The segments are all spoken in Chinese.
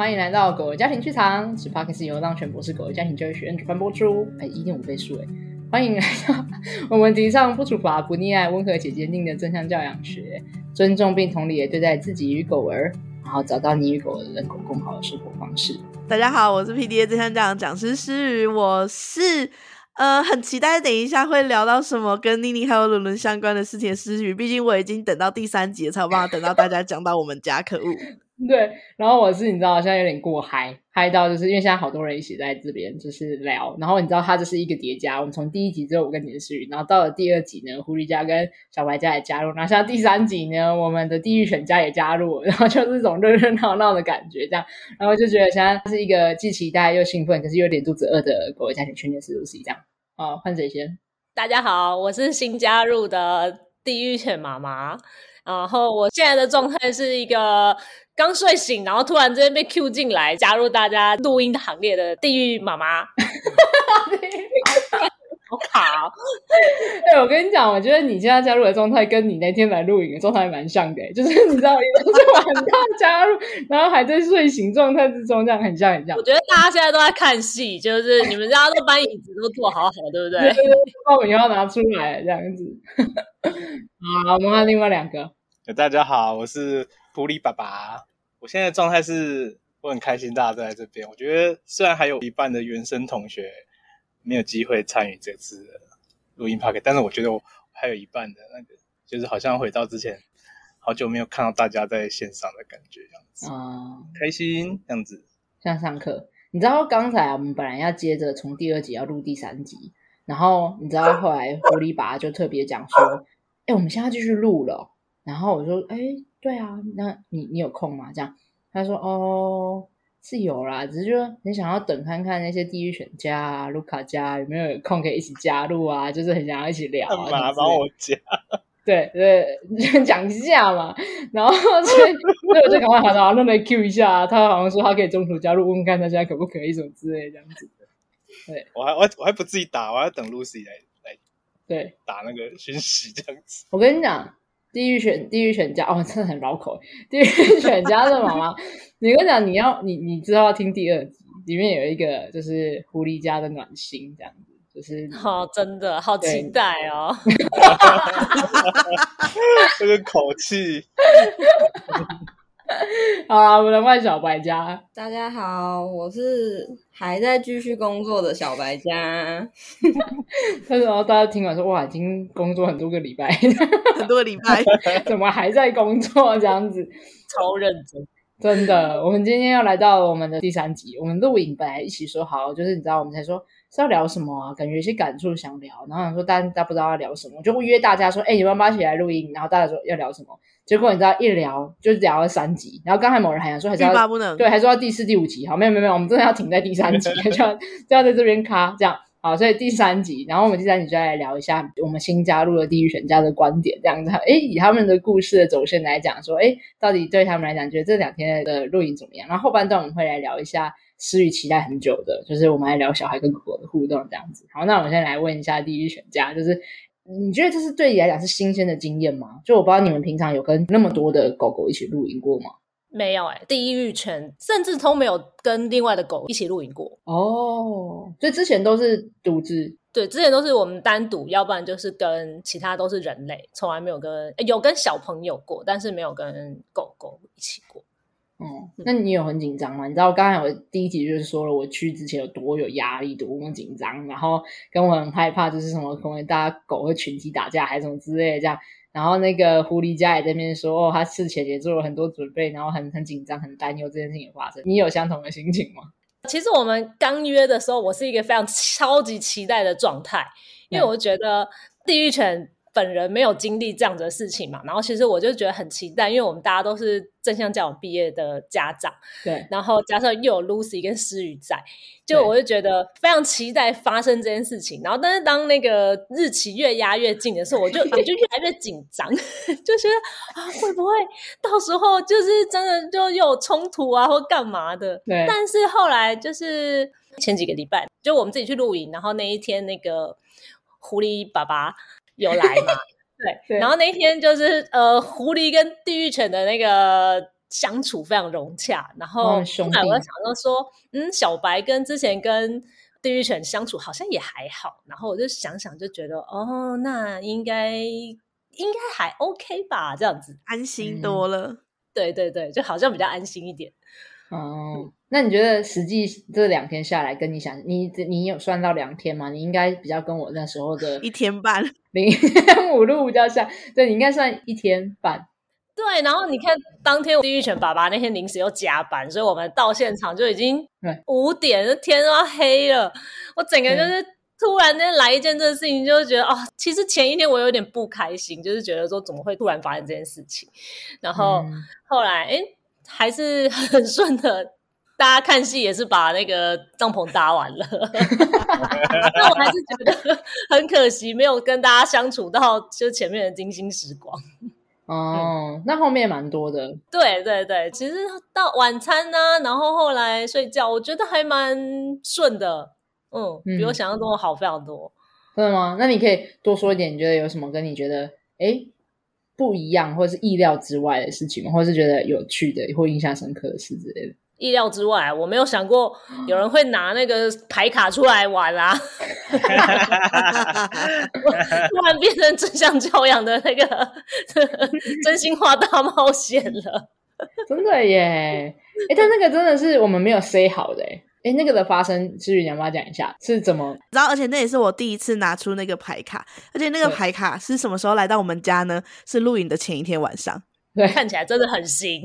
欢迎来到狗的家庭剧场，是 Parkes 由浪犬博士狗的家庭教育学院主办播出。1.5倍数耶，欢迎来到我们提倡不处罚、不溺爱、温和且坚定的正向教养学，尊重并同理也对待自己与狗儿，然后找到你与狗的人狗共好的生活方式。大家好，我是 PDA 正向教养讲师诗瑜，我是很期待等一下会聊到什么跟妮妮还有伦伦相关的事情的诗瑜，毕竟我已经等到第3集了才有办法等到大家讲到我们家可恶。对，然后我是你知道现在有点过嗨到，就是因为现在好多人一起在这边就是聊，然后你知道它这是一个叠加，我们从第1集只有我跟你的诗瑜，然后到了第2集呢狐狸家跟小白家也加入，然后像第3集呢我们的地狱犬家也加入，然后就是这种热热闹闹的感觉这样，然后就觉得现在是一个既期待又兴奋可是又有点肚子饿的狗的家庭训练师 Lucy 这样。换谁先？大家好，我是新加入的地狱犬妈妈，然后我现在的状态是一个刚睡醒然后突然之间被 Q 进来加入大家录音的行列的地狱妈妈。好卡哦。对，我跟你讲，我觉得你现在加入的状态跟你那天来录影的状态蛮像的，就是你知道你都是晚上加入然后还在睡醒状态之中，这样很像。我觉得大家现在都在看戏，就是你们大家都搬椅子都坐好好，对不对？对，报名要拿出来这样子。好，我们看另外2个。大家好，我是狐狸爸爸。我现在的状态是我很开心大家都在这边，我觉得虽然还有一半的原生同学没有机会参与这次的录音 Podcast， 但是我觉得我还有一半的那个就是好像回到之前好久没有看到大家在线上的感觉这样子，开心这样子像上课。你知道刚才我们本来要接着从第2集要录第3集，然后你知道后来狐狸爸就特别讲说我们现在继续录了，然后我说对啊，那你有空吗这样。他说是有啦，只是就很想要等看看那些地狱犬家啊、Luca 家有没有空可以一起加入啊，就是很想要一起聊啊。干嘛帮我加？对，讲一下嘛。然后所以我就赶快喊他，让他 Q 一下，他好像说他可以中途加入，问看他现在可不可以什么之类这样子。对，我还不自己打，我还要等 Lucy 来对打那个讯息这样子。我跟你讲。地狱犬家真的很绕口。地狱犬家的妈妈，你跟我讲，你知道要听第2集，里面有一个就是狐狸家的暖心这样子，就是真的好期待哦。这个口气。好啦，我们来换小白家。大家好，我是还在继续工作的小白家。然后大家听完说哇，已经工作很多个礼拜怎么还在工作这样子，超认真。真的，我们今天要来到我们的第3集。我们录影本来一起说好，就是你知道我们才说是要聊什么啊，感觉有些感触想聊，然后想说大家不知道要聊什么，我就约大家说你们要不要一起来录音，然后大家说要聊什么，结果你知道一聊就聊了3集，然后刚才某人还想说还是要对，还说要第4、第5集，好，没有，我们真的要停在第3集，就要在这边卡这样。好，所以第3集，然后我们第3集就来聊一下我们新加入的地狱犬家的观点这样子，以他们的故事的走线来讲说到底对他们来讲觉得这2天的录影怎么样，然后后半段我们会来聊一下诗瑜期待很久的，就是我们来聊小孩跟狗狗的互动这样子。好，那我们先来问一下地狱犬家，就是你觉得这是对你来讲是新鲜的经验吗？就我不知道你们平常有跟那么多的狗狗一起录影过吗？没有地狱犬甚至都没有跟另外的狗一起露营过所以之前都是独自。对，之前都是我们单独，要不然就是跟其他都是人类，从来没有跟有跟小朋友过，但是没有跟狗狗一起过。那你有很紧张吗？你知道刚才我第1集就是说了我去之前有多有压力多紧张，然后跟我很害怕就是什么可能大家狗会群体打架还是什么之类的这样，然后那个狐狸家也在那边说他事前也做了很多准备，然后很紧张很担忧这件事情也发生。你有相同的心情吗？其实我们刚约的时候我是一个非常超级期待的状态，因为我觉得地狱犬本人没有经历这样的事情嘛，然后其实我就觉得很期待，因为我们大家都是正向教养毕业的家长，对，然后加上又有 Lucy 跟诗瑜在，就我就觉得非常期待发生这件事情。然后但是当那个日期越压越近的时候，我就越来越紧张，就觉得会不会到时候就是真的就又有冲突啊或干嘛的。对，但是后来就是前几个礼拜就我们自己去露营，然后那一天那个狐狸爸爸有来嘛。对，然后那一天就是狐狸跟地狱犬的那个相处非常融洽，然后后来我就想到说小白跟之前跟地狱犬相处好像也还好，然后我就想想就觉得哦，那应该还 OK 吧，这样子安心多了、对对对，就好像比较安心一点。哦，那你觉得实际这2天下来跟你想你有算到2天吗？你应该比较跟我那时候的1天半0.5路比较像，对，你应该算1天半。对，然后你看当天地狱犬爸爸那天临时又加班，所以我们到现场就已经5点，天都要黑了，我整个就是突然间来一件这个事情，就觉得其实前一天我有点不开心，就是觉得说怎么会突然发生这件事情，然后后来还是很顺的，大家看戏也是把那个帐篷搭完了那我还是觉得很可惜没有跟大家相处到就前面的精心时光哦、那后面蛮多的。对对对，其实到晚餐啊，然后后来睡觉，我觉得还蛮顺的，比我想象中好非常多。真的吗？那你可以多说一点，你觉得有什么跟你觉得不一样，或是意料之外的事情吗？或是觉得有趣的或印象深刻的事之类的？意料之外，我没有想过有人会拿那个牌卡出来玩啊！突然变成真相教养的那个真心话大冒险了，真的耶！但那个真的是我们没有 say 好的耶。那个的发生，至于你要不要讲一下是怎么？然后，而且那也是我第一次拿出那个牌卡，而且那个牌卡是什么时候来到我们家呢？是录影的前一天晚上。对，看起来真的很新。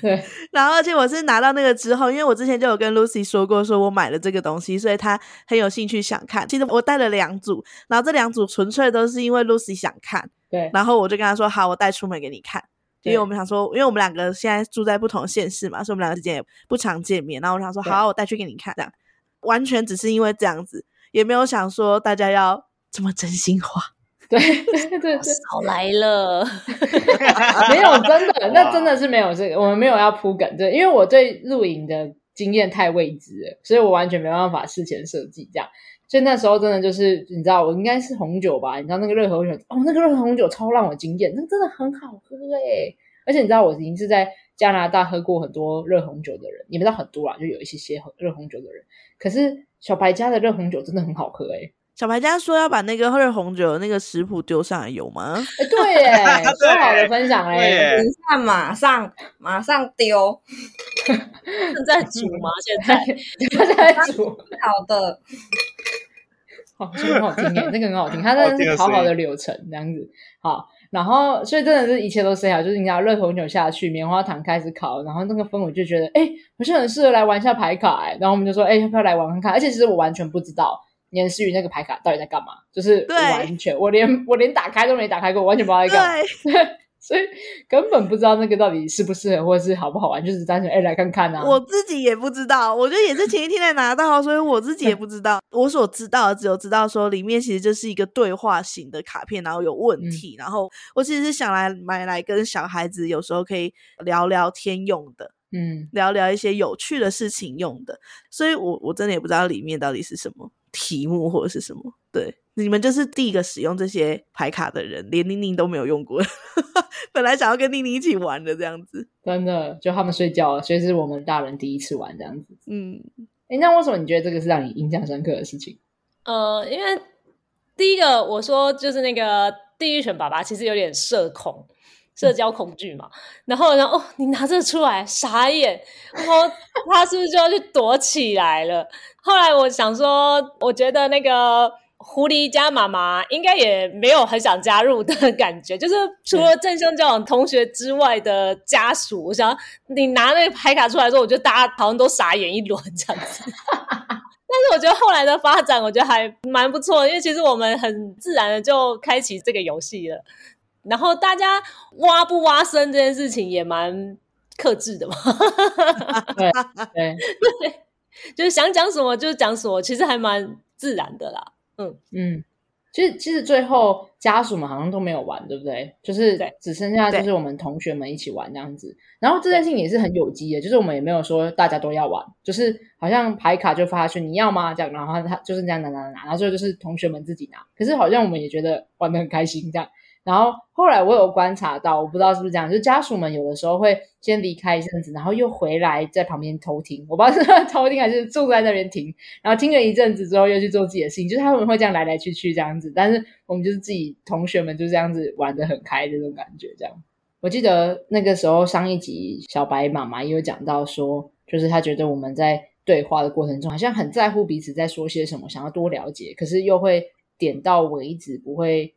对，然后而且我是拿到那个之后，因为我之前就有跟 Lucy 说过说我买了这个东西，所以她很有兴趣想看。其实我带了2组，然后这2组纯粹都是因为 Lucy 想看，对，然后我就跟她说好，我带出门给你看，因为我们想说因为我们2个现在住在不同县市嘛，所以我们2个之间也不常见面，然后我想说好，我带去给你看，这样完全只是因为这样子，也没有想说大家要这么真心话。对对对，少来了没有，真的那真的是没有，这个我们没有要铺梗，对，因为我对露营的经验太未知了，所以我完全没办法事前设计这样，所以那时候真的就是你知道我应该是红酒吧，你知道那个热红酒，那个热红酒超让我惊艳，那真的很好喝而且你知道我已经是在加拿大喝过很多热红酒的人，也不知道很多啦，就有一些热红酒的人，可是小白家的热红酒真的很好喝小白家说要把那个热红酒那个食谱丢上来，有吗？对耶，说好的分享等一下马上丢正在煮吗？现在煮好的好，真的很好听那个很好听，它真的是好好的流程这样子。好，然后所以真的是一切都塞好，就是你知道热红酒下去，棉花糖开始烤，然后那个氛围就觉得好像很适合来玩一下牌卡然后我们就说要不要来玩看看，而且其实我完全不知道年思雨那个牌卡到底在干嘛，就是完全我连打开都没打开过，我完全不知道在干嘛所以根本不知道那个到底适不适合或者是好不好玩，就是单纯来看看啊。我自己也不知道，我觉得也是前一天才拿到所以我自己也不知道我所知道的只有知道说里面其实就是一个对话型的卡片，然后有问题然后我其实是想来买来跟小孩子有时候可以聊聊天用的，聊聊一些有趣的事情用的，所以我真的也不知道里面到底是什么题目或者是什么。对，你们就是第一个使用这些牌卡的人，连宁宁都没有用过本来想要跟宁宁一起玩的这样子，真的就他们睡觉了，所以是我们大人第一次玩这样子。那为什么你觉得这个是让你印象深刻的事情？因为第一个我说就是那个地狱犬爸爸其实有点社交恐惧嘛，然后你拿这出来傻眼，然后他是不是就要去躲起来了后来我想说我觉得那个狐狸家妈妈应该也没有很想加入的感觉，就是除了正向教养同学之外的家属，我想你拿那个牌卡出来之后，我觉得大家好像都傻眼一轮这样子但是我觉得后来的发展我觉得还蛮不错，因为其实我们很自然的就开启这个游戏了，然后大家挖不挖深这件事情也蛮克制的嘛对对对，就是想讲什么就讲什么，其实还蛮自然的啦。其实最后家属们好像都没有玩，对不对？就是只剩下就是我们同学们一起玩这样子。然后这件事情也是很有机的，就是我们也没有说大家都要玩，就是好像牌卡就发去你要吗这样，然后他就是这样拿，然后最后就是同学们自己拿。可是好像我们也觉得玩得很开心这样。然后后来我有观察到，我不知道是不是这样，就家属们有的时候会先离开一阵子，然后又回来在旁边偷听，我不知道是偷听还是坐在那边听，然后听了一阵子之后又去做自己的事情，就是他们会这样来来去去这样子，但是我们就是自己同学们就这样子玩得很开这种感觉这样。我记得那个时候上一集小白妈妈也有讲到说，就是她觉得我们在对话的过程中好像很在乎彼此在说些什么，想要多了解，可是又会点到为止，不会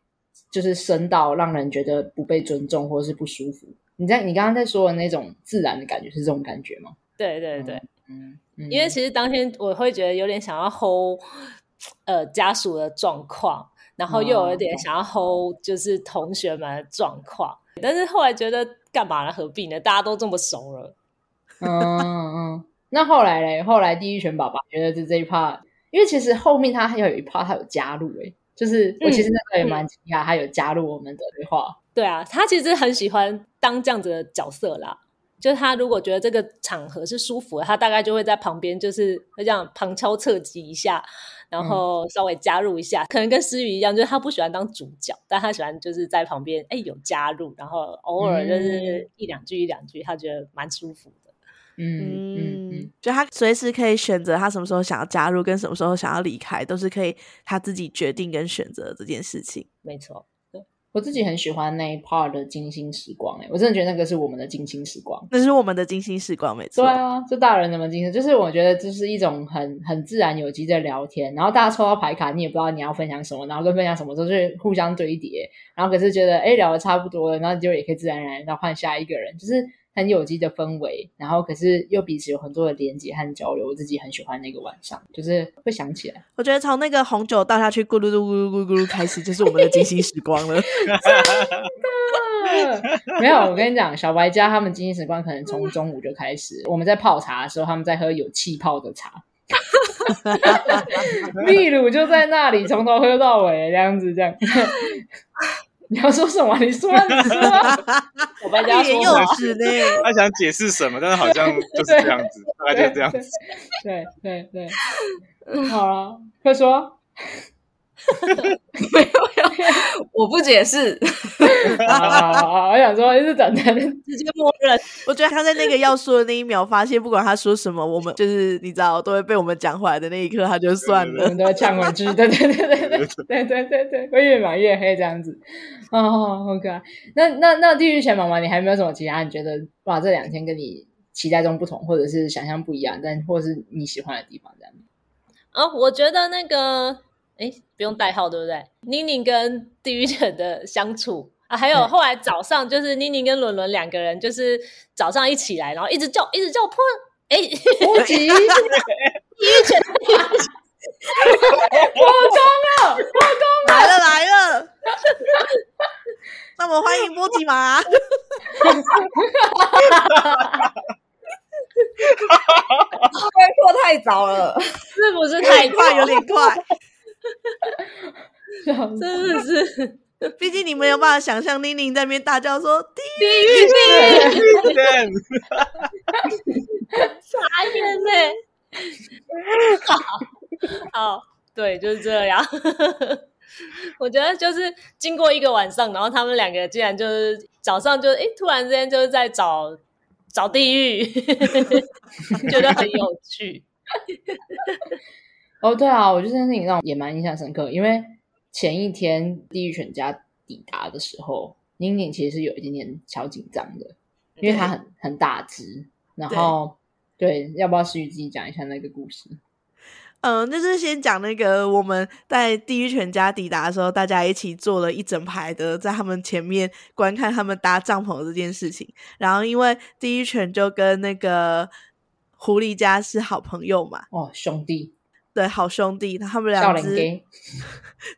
就是深到让人觉得不被尊重或是不舒服。你刚刚在说的那种自然的感觉是这种感觉吗？对对对，因为其实当天我会觉得有点想要 hold 家属的状况，然后又有点想要 hold 就是同学们的状况，但是后来觉得干嘛呢，何必呢，大家都这么熟了。那后来嘞？后来地狱犬爸爸觉得这一 part， 因为其实后面他还有一 part 他有加入就是我其实那时候也蛮惊讶，他有加入我们的对话。对啊，他其实很喜欢当这样子的角色啦，就是他如果觉得这个场合是舒服的，他大概就会在旁边就是会这样旁敲侧击一下，然后稍微加入一下，可能跟诗瑜一样，就是他不喜欢当主角，但他喜欢就是在旁边有加入，然后偶尔就是一两句一两句，他觉得蛮舒服的。就他随时可以选择他什么时候想要加入跟什么时候想要离开，都是可以他自己决定跟选择这件事情。没错，对，我自己很喜欢那一 part 的精心时光，我真的觉得那个是我们的精心时光，那是我们的精心时光，没错。对啊，这大人怎么精心，就是我觉得这是一种很自然有机的聊天，然后大家抽到牌卡你也不知道你要分享什么，然后跟分享什么都是互相堆叠，然后可是觉得聊得差不多了，然后你就也可以自然而然要换下一个人，就是很有机的氛围，然后可是又彼此有很多的连结和交流。我自己很喜欢那个晚上，就是会想起来，我觉得从那个红酒倒下去咕噜咕噜咕噜咕噜开始就是我们的精心时光了。真的没有，我跟你讲，小白家他们精心时光可能从中午就开始，我们在泡茶的时候他们在喝有气泡的茶。秘鲁就在那里从头喝到尾，这样你要说什么？你说啊！我爸家说我是那，他想解释什么，但是好像就是这样子，大概就这样子。对，好了，快说。没有，我不解释。我想说，就是等等直接默认。我觉得他在那个要说的那一秒，发现不管他说什么，我们就是你知道，都会被我们讲回来的那一刻，他就算了，我们都要呛回去。对，会越描越黑这样子。好可爱。那地狱犬妈妈，你还没有什么其他你觉得哇，这两天跟你期待中不同，或者是想象不一样，但或是你喜欢的地方这样子？我觉得那个。不用代号对不对？妮妮跟地狱犬的相处啊，还有后来早上就是妮妮跟伦伦两个人就是早上一起来，然后一直叫破波吉，地狱犬破功了，来了，那我们欢迎波吉嘛。破太早了，是不是太快？有点快。真的是，毕竟你们有办法想象，玲玲在那边大叫说地狱犬，傻眼嘞！好，对，就是这样。我觉得就是经过一个晚上，然后他们两个竟然就是早上就突然之间就是在找地狱，觉得很有趣。对啊，我觉得这件事情让我也蛮印象深刻，因为前一天地狱犬家抵达的时候，宁宁其实是有一点点小紧张的，因为他很大只，然后对，要不要诗瑜自己讲一下那个故事？就是先讲那个我们在地狱犬家抵达的时候，大家一起坐了一整排的在他们前面观看他们搭帐篷这件事情，然后因为地狱犬就跟那个狐狸家是好朋友嘛，兄弟，对，好兄弟，他们两只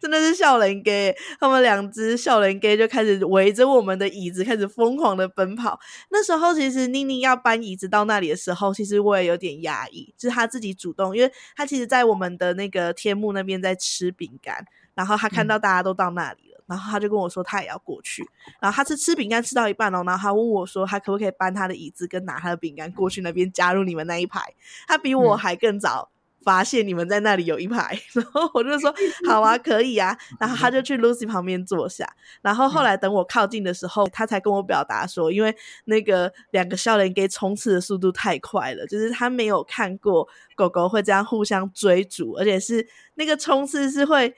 真的是少年家，他们两只少年家就开始围着我们的椅子开始疯狂的奔跑。那时候其实妮妮要搬椅子到那里的时候，其实我也有点压抑，就是他自己主动，因为他其实在我们的那个天幕那边在吃饼干，然后他看到大家都到那里了，然后他就跟我说他也要过去，然后他吃饼干吃到一半然后他问我说他可不可以搬他的椅子跟拿他的饼干过去那边加入你们那一排，他比我还更早发现你们在那里有一排，然后我就说好啊可以啊，然后他就去 Lucy 旁边坐下，然后后来等我靠近的时候他才跟我表达说，因为那个两个少年给冲刺的速度太快了，就是他没有看过狗狗会这样互相追逐，而且是那个冲刺是会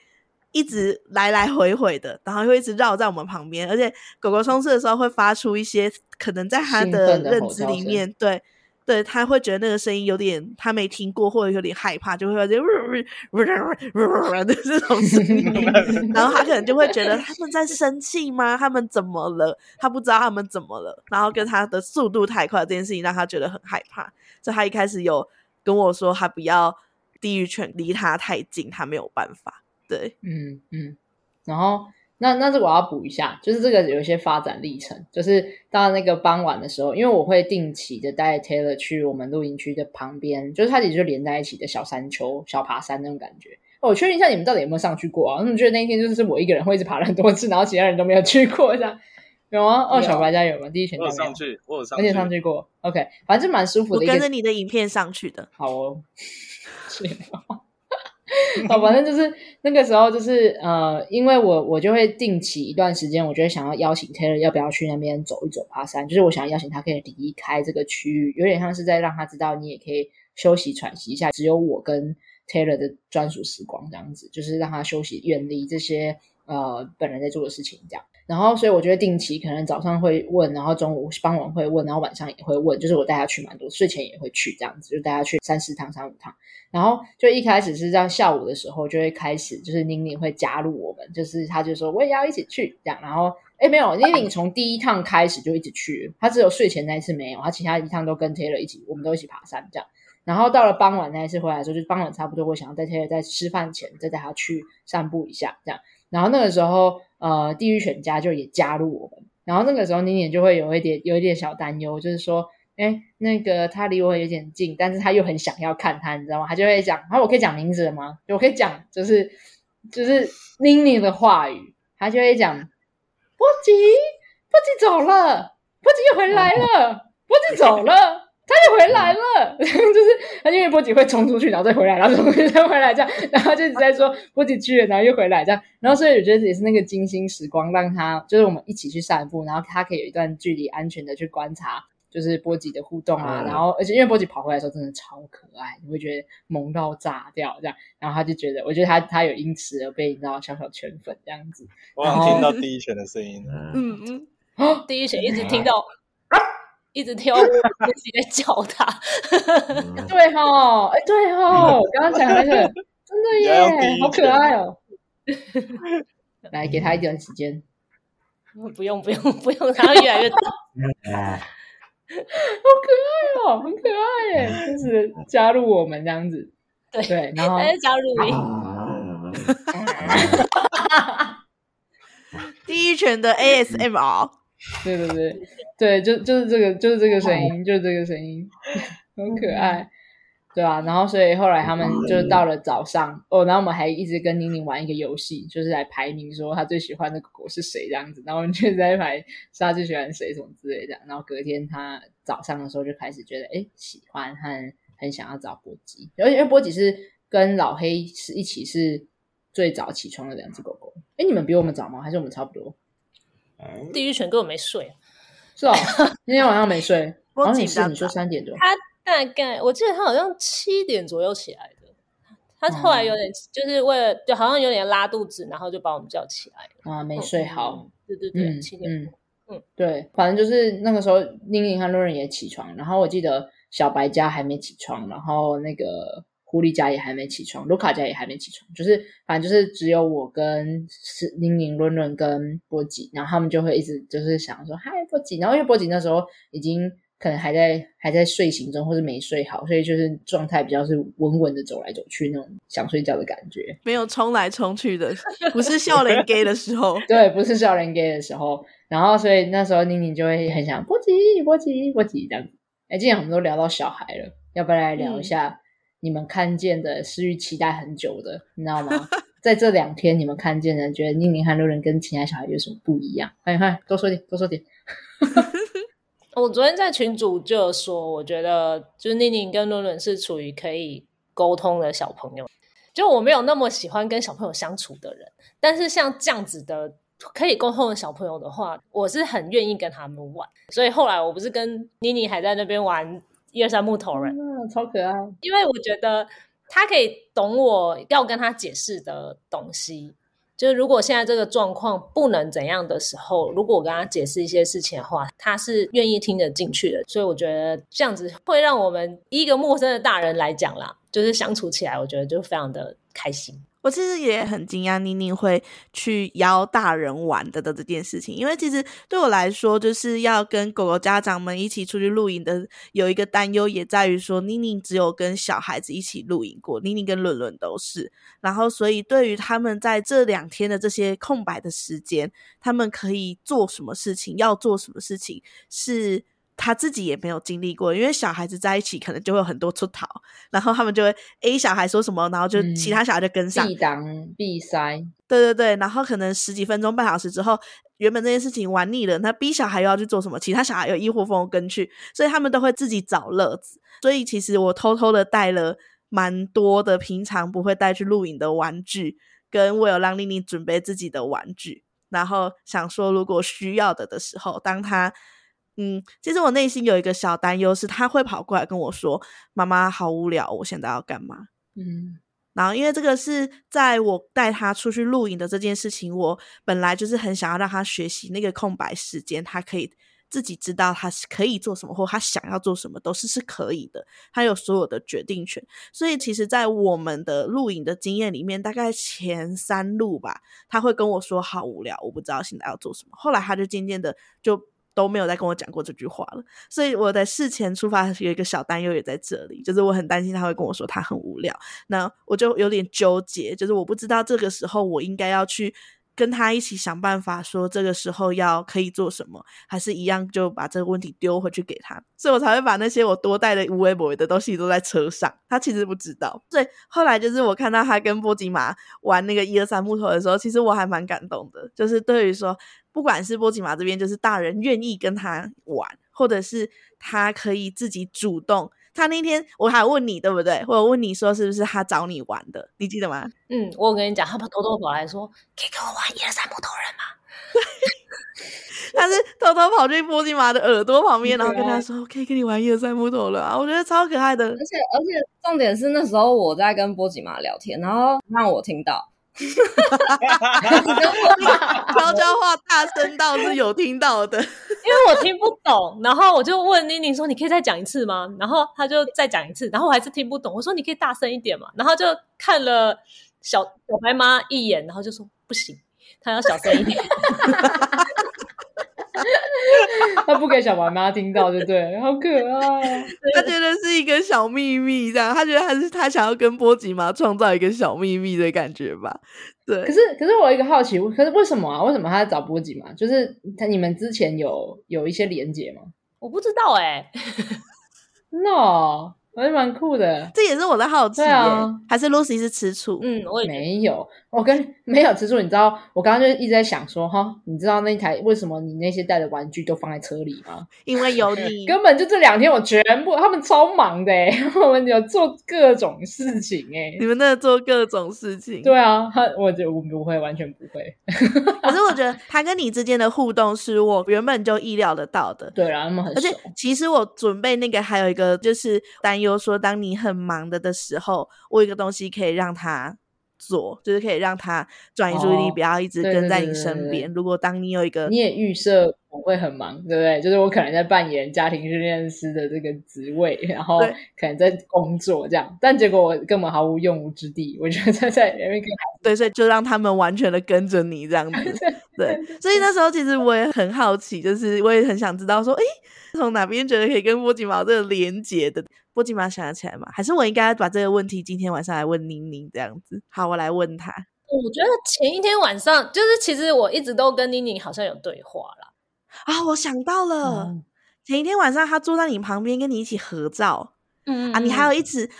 一直来来回回的，然后会一直绕在我们旁边，而且狗狗冲刺的时候会发出一些可能在他的认知里面，对对，他会觉得那个声音有点他没听过或者有点害怕，就会有点这种声音然后他可能就会觉得他们在生气吗，他们怎么了，他不知道他们怎么了，然后跟他的速度太快这件事情让他觉得很害怕，所以他一开始有跟我说他不要地狱犬离他太近，他没有办法。对，嗯嗯，然后那这个我要补一下，就是这个有一些发展历程，就是到那个傍晚的时候，因为我会定期的带 Taylor 去我们露营区的旁边，就是它其实就连在一起的小山丘、小爬山那种感觉。我确定一下你们到底有没有上去过啊？你们觉得那一天就是我一个人会一直爬了很多次，然后其他人都没有去过这样？有吗？哦，小白家有吗？第一天我有上去，我有上去过。OK， 反正蛮舒服的一个。我跟着你的影片上去的。好哦。好，反正就是那个时候就是因为我就会定期一段时间，我就会想要邀请 Taylor 要不要去那边走一走爬山，就是我想邀请他可以离开这个区域，有点像是在让他知道你也可以休息喘息一下，只有我跟 Taylor 的专属时光这样子，就是让他休息远离这些本人在做的事情这样。然后所以我就会定期可能早上会问，然后中午傍晚会问，然后晚上也会问，就是我带他去蛮多，睡前也会去这样子，就带他去3-4趟、3-5趟。然后就一开始是这样，下午的时候就会开始就是宁宁会加入我们，就是他就说我也要一起去这样，然后诶没有，宁宁从第一趟开始就一起去，他只有睡前那一次没有，他其他一趟都跟 Taylor 一起，我们都一起爬山这样。然后到了傍晚那一次回来的时候，就傍晚差不多会想要带 Taylor 在吃饭前再带他去散步一下这样。然后那个时候地狱犬家就也加入我们，然后那个时候宁宁就会有一点小担忧，就是说诶那个他离我有点近，但是他又很想要看他，你知道吗？他就会讲，然后我可以讲名字了吗？我可以讲就是宁宁的话语，他就会讲波吉走了，波吉又回来了，波吉走了他又回来了就是他因为波吉会冲出去然后再回来，然后冲出去再回来这样，然后就一直在说波吉去了然后又回来这样。然后所以我觉得也是那个精心时光，让他就是我们一起去散步，然后他可以有一段距离安全的去观察就是波吉的互动啊，然后而且因为波吉跑回来的时候真的超可爱，你会觉得萌到炸掉这样，然后他就觉得，我觉得他有因此而被你知道小圈粉这样子。我好像听到第一犬的声音了，嗯嗯，第一犬一直听到一直挑自己在叫他对齁对齁，我刚刚讲那个真的耶好可爱哦来给他一点时间不用他越来越大好可爱哦，很可爱耶，就是加入我们这样子，对，然后加入你第一拳的 ASMR 对对，就是这个，就是这个声音，很可爱，对啊。然后所以后来他们就到了早上哦，然后我们还一直跟宁宁玩一个游戏，就是来排名说他最喜欢的狗狗是谁这样子，然后我们就在排是他最喜欢谁什么之类的。然后隔天他早上的时候就开始觉得诶喜欢和很想要找波吉，而且因为波吉是跟老黑是一起是最早起床的两只狗狗。诶你们比我们早吗？还是我们差不多？地狱犬跟我没睡啊。是哦，今天晚上没睡。然后你说3点钟，他大概我记得他好像7点左右起来的。他后来有点就是为了就好像有点拉肚子，然后就把我们叫起来了啊，没睡好。对，7点多。嗯，对，反正就是那个时候，宁宁和洛人也起床，然后我记得小白家还没起床，然后那个狐狸家也还没起床，卢卡家也还没起床，就是反正就是只有我跟宁宁、伦伦跟波吉，然后他们就会一直就是想说嗨波吉，然后因为波吉那时候已经可能还在睡醒中或是没睡好，所以就是状态比较是稳稳的走来走去那种想睡觉的感觉，没有冲来冲去的，不是少年家的时候对，不是少年家的时候，然后所以那时候宁宁就会很想波吉波吉波吉这样子。今天我们都聊到小孩了，要不要来聊一下你们看见的私域期待很久的，你知道吗？在这2天你们看见的，觉得宁宁和六人跟其他小孩有什么不一样？快多说点我昨天在群组就有说，我觉得就是宁宁跟六人是处于可以沟通的小朋友，就我没有那么喜欢跟小朋友相处的人，但是像这样子的可以沟通的小朋友的话，我是很愿意跟他们玩。所以后来我不是跟妮妮还在那边玩123木头人，超可爱，因为我觉得他可以懂我要跟他解释的东西，就是如果现在这个状况不能怎样的时候，如果我跟他解释一些事情的话，他是愿意听得进去的。所以我觉得这样子会让我们以一个陌生的大人来讲啦，就是相处起来我觉得就非常的开心。我其实也很惊讶妮妮会去邀大人玩的这件事情，因为其实对我来说，就是要跟狗狗家长们一起出去露营的有一个担忧也在于说，妮妮只有跟小孩子一起露营过，妮妮跟伦伦都是，然后所以对于他们在这两天的这些空白的时间，他们可以做什么事情，要做什么事情，是他自己也没有经历过。因为小孩子在一起可能就会有很多出逃，然后他们就会 A 小孩说什么，然后就其他小孩就跟上，避挡避塞，对对对，然后可能十几分钟半小时之后，原本这件事情玩腻了，那 B 小孩又要去做什么，其他小孩又一窝蜂跟去，所以他们都会自己找乐子。所以其实我偷偷的带了蛮多的平常不会带去露营的玩具，跟我有让妮妮准备自己的玩具，然后想说如果需要的时候，当他其实我内心有一个小担忧，是他会跑过来跟我说，妈妈好无聊，我现在要干嘛。然后因为这个是在我带他出去露营的这件事情，我本来就是很想要让他学习那个空白时间，他可以自己知道他可以做什么，或他想要做什么都是可以的，他有所有的决定权。所以其实在我们的露营的经验里面，大概前三路吧，他会跟我说好无聊，我不知道现在要做什么，后来他就渐渐的就都没有再跟我讲过这句话了。所以我在事前出发有一个小担忧也在这里，就是我很担心他会跟我说他很无聊，那我就有点纠结，就是我不知道这个时候我应该要去跟他一起想办法，说这个时候要可以做什么，还是一样就把这个问题丢回去给他。所以我才会把那些我多带的无微不微的东西都在车上，他其实不知道。所以后来就是我看到他跟波吉玛玩那个123木头的时候，其实我还蛮感动的，就是对于说不管是波吉玛这边，就是大人愿意跟他玩，或者是他可以自己主动。他那天我还问你对不对，我问你说是不是他找你玩的，你记得吗？我有跟你讲，他偷偷跑来说可以跟我玩123木头人吗？他是偷偷跑去波吉玛的耳朵旁边，然后跟他说可以跟你玩123木头人啊，我觉得超可爱的。而且重点是那时候我在跟波吉玛聊天，然后让我听到悄悄话大声到是有听到的，因为我听不懂，然后我就问妮妮说你可以再讲一次吗，然后她就再讲一次，然后我还是听不懂，我说你可以大声一点嘛，然后就看了小白妈一眼，然后就说不行，她要小声一点。他不给小白妈听到，对对，好可爱。他觉得是一个小秘密，这样他觉得还是他想要跟波吉玛创造一个小秘密的感觉吧。对，可是我有一个好奇，可是为什么啊？为什么他找波吉玛？就是你们之前有一些连结吗？我不知道哎、no。我觉得蛮酷的，这也是我的好奇耶。还是 Lucy 是吃醋？我也没有，没有吃醋。你知道我刚刚就一直在想说哈，你知道那台为什么你那些带的玩具都放在车里吗？因为有你。根本就这两天我全部他们超忙的耶，我们有做各种事情耶。你们那做各种事情？对啊，我觉得我不会，完全不会。可是我觉得他跟你之间的互动是我原本就意料得到的。对啊，他们很熟。而且其实我准备那个还有一个就是担忧，比如说当你很忙的时候，我有一个东西可以让他做，就是可以让他转移注意力，不要一直跟在你身边。如果当你有一个，你也预设我会很忙，对不对？就是我可能在扮演家庭训练师的这个职位，然后可能在工作这样，但结果我根本毫无用武之地，我觉得在里面跟对，所以就让他们完全的跟着你这样子。对，所以那时候其实我也很好奇，就是我也很想知道说，从哪边觉得可以跟波吉玛这个连结的。波吉玛想得起来吗？还是我应该把这个问题今天晚上来问妮妮这样子？好，我来问她。我觉得前一天晚上，就是其实我一直都跟妮妮好像有对话啦。我想到了，前一天晚上她坐在你旁边跟你一起合照。你还有一直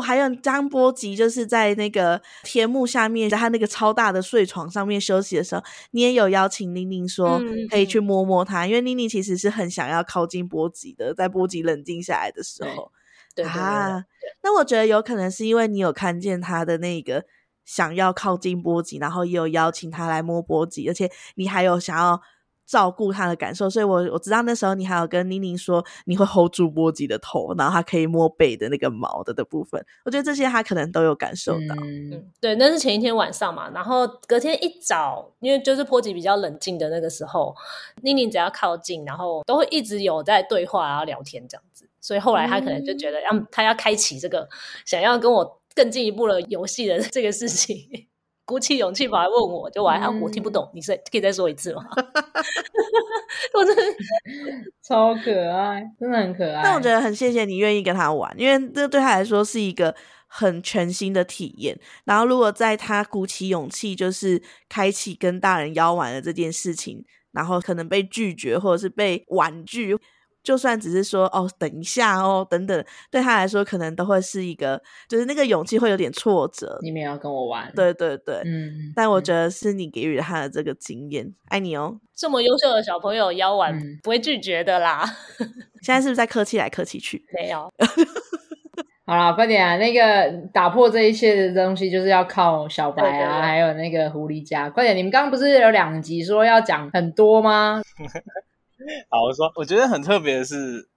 还有张波吉就是在那个天幕下面，在他那个超大的睡床上面休息的时候，你也有邀请妮妮说可以去摸摸他，因为妮妮其实是很想要靠近波吉的，在波吉冷静下来的时候。对啊，对，那我觉得有可能是因为你有看见他的那个想要靠近波吉，然后也有邀请他来摸波吉，而且你还有想要照顾他的感受，所以我知道那时候你还有跟妮妮说你会 hold 住波吉的头，然后他可以摸背的那个毛的部分，我觉得这些他可能都有感受到。嗯，对，那是前一天晚上嘛，然后隔天一早，因为就是波吉比较冷静的那个时候，妮妮只要靠近，然后都会一直有在对话然后聊天这样子，所以后来他可能就觉得他要开启这个想要跟我更进一步的游戏的这个事情，鼓起勇气跑来问我，就我还我听不懂，你是可以再说一次吗？我真的超可爱，真的很可爱。但我觉得很谢谢你愿意跟他玩，因为这对他来说是一个很全新的体验，然后如果在他鼓起勇气就是开启跟大人邀玩的这件事情，然后可能被拒绝或者是被婉拒，就算只是说哦等一下哦等等，对他来说可能都会是一个就是那个勇气会有点挫折，你们也要跟我玩，对对对，嗯。但我觉得是你给予他的这个经验，爱你哦，这么优秀的小朋友邀玩不会拒绝的啦。现在是不是在客气来客气去？没有。好啦，快点啊，那个打破这一切的东西就是要靠小白啊，对对对，还有那个狐狸家，快点，你们刚刚不是有两集说要讲很多吗？好，我说我觉得很特别的是，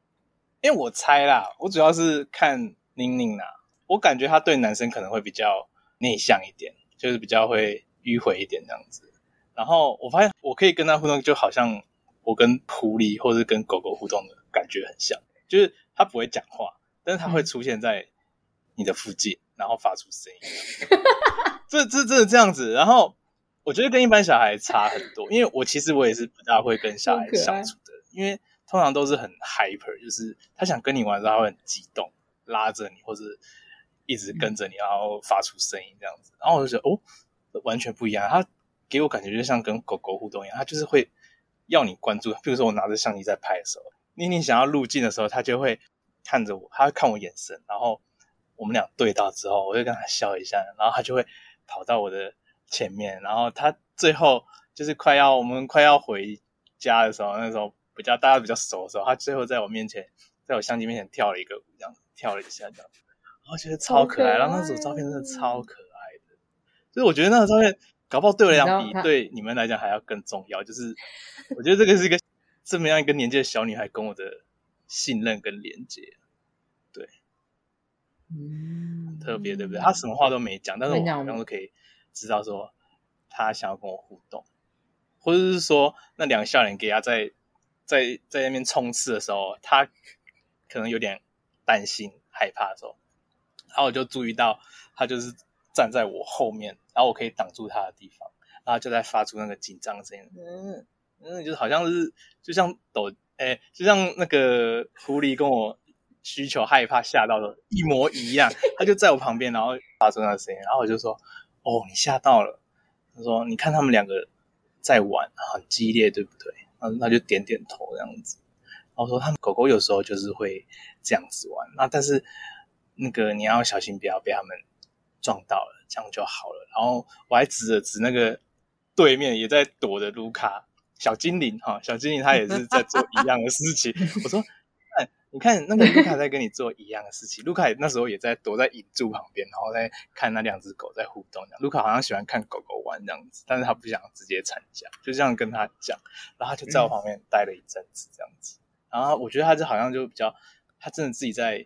因为我猜啦，我主要是看宁宁啦，我感觉她对男生可能会比较内向一点，就是比较会迂回一点这样子，然后我发现我可以跟她互动就好像我跟狐狸或是跟狗狗互动的感觉很像，就是她不会讲话，但是她会出现在你的附近，然后发出声音这真的这样子，然后我觉得跟一般小孩差很多，因为我也是不大会跟小孩相处的，因为通常都是很 hyper， 就是他想跟你玩的时候他会很激动，拉着你或是一直跟着你，然后发出声音这样子，然后我就觉得完全不一样，他给我感觉就像跟狗狗互动一样，他就是会要你关注，比如说我拿着相机在拍的时候，你想要入镜的时候他就会看着我，他会看我眼神，然后我们俩对到之后我就跟他笑一下，然后他就会跑到我的前面，然后他最后就是我们快要回家的时候，那时候大家比较熟的时候，他最后在我面前，在我相机面前跳了一个舞，这样跳了一下这样，我觉得超可爱。然后那组照片真的超可爱的，就是我觉得那个照片搞不好对我来讲比对你们来讲还要更重要。就是我觉得这个是一个这么样一个年纪的小女孩跟我的信任跟连接，对，很特别，对不对？她什么话都没讲，但是我好像都可以知道说他想要跟我互动，或者是说那两个笑脸给他在那边冲刺的时候，他可能有点担心害怕的时候，然后我就注意到他就是站在我后面，然后我可以挡住他的地方，然后就在发出那个紧张的声音，就是好像是就像那个狐狸跟我需求害怕吓到的一模一样，他就在我旁边，然后发出那个声音，然后我就说。你吓到了。他说你看他们两个在玩很激烈对不对，然后他就点点头这样子。然后说他们狗狗有时候就是会这样子玩，那但是那个你要小心不要被他们撞到了，这样就好了。然后我还指了指那个对面也在躲的卢卡小精灵，他也是在做一样的事情。我说你看那个卢卡在跟你做一样的事情，卢卡那时候也在躲在引柱旁边，然后在看那两只狗在互动。卢卡好像喜欢看狗狗玩这样子，但是他不想直接参加，就这样跟他讲，然后他就在我旁边待了一阵子这样子。然后我觉得他就好像就比较，他真的自己在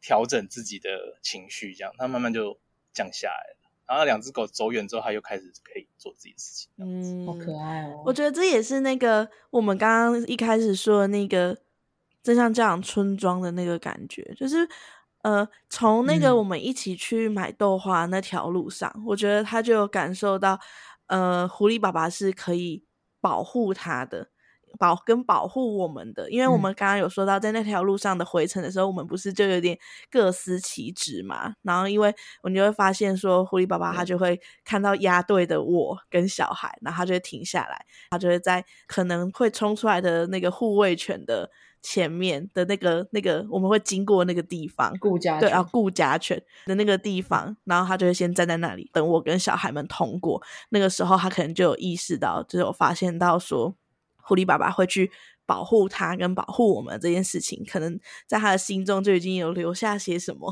调整自己的情绪，这样他慢慢就降下来了。然后两只狗走远之后，他又开始可以做自己的事情这样子，好可爱哦！我觉得这也是那个我们刚刚一开始说的那个。真像这样村庄的那个感觉，就是从那个我们一起去买豆花那条路上，我觉得他就有感受到狐狸爸爸是可以保护他的保护我们的，因为我们刚刚有说到在那条路上的回程的时候，我们不是就有点各司其职嘛，然后因为你就会发现说狐狸爸爸他就会看到压队的我跟小孩，然后他就会停下来，他就会在可能会冲出来的那个护卫犬的前面的那个我们会经过那个地方顾家犬的那个地方，然后他就会先站在那里等我跟小孩们通过，那个时候他可能就有意识到，就是有发现到说狐狸爸爸会去保护他跟保护我们这件事情，可能在他的心中就已经有留下些什么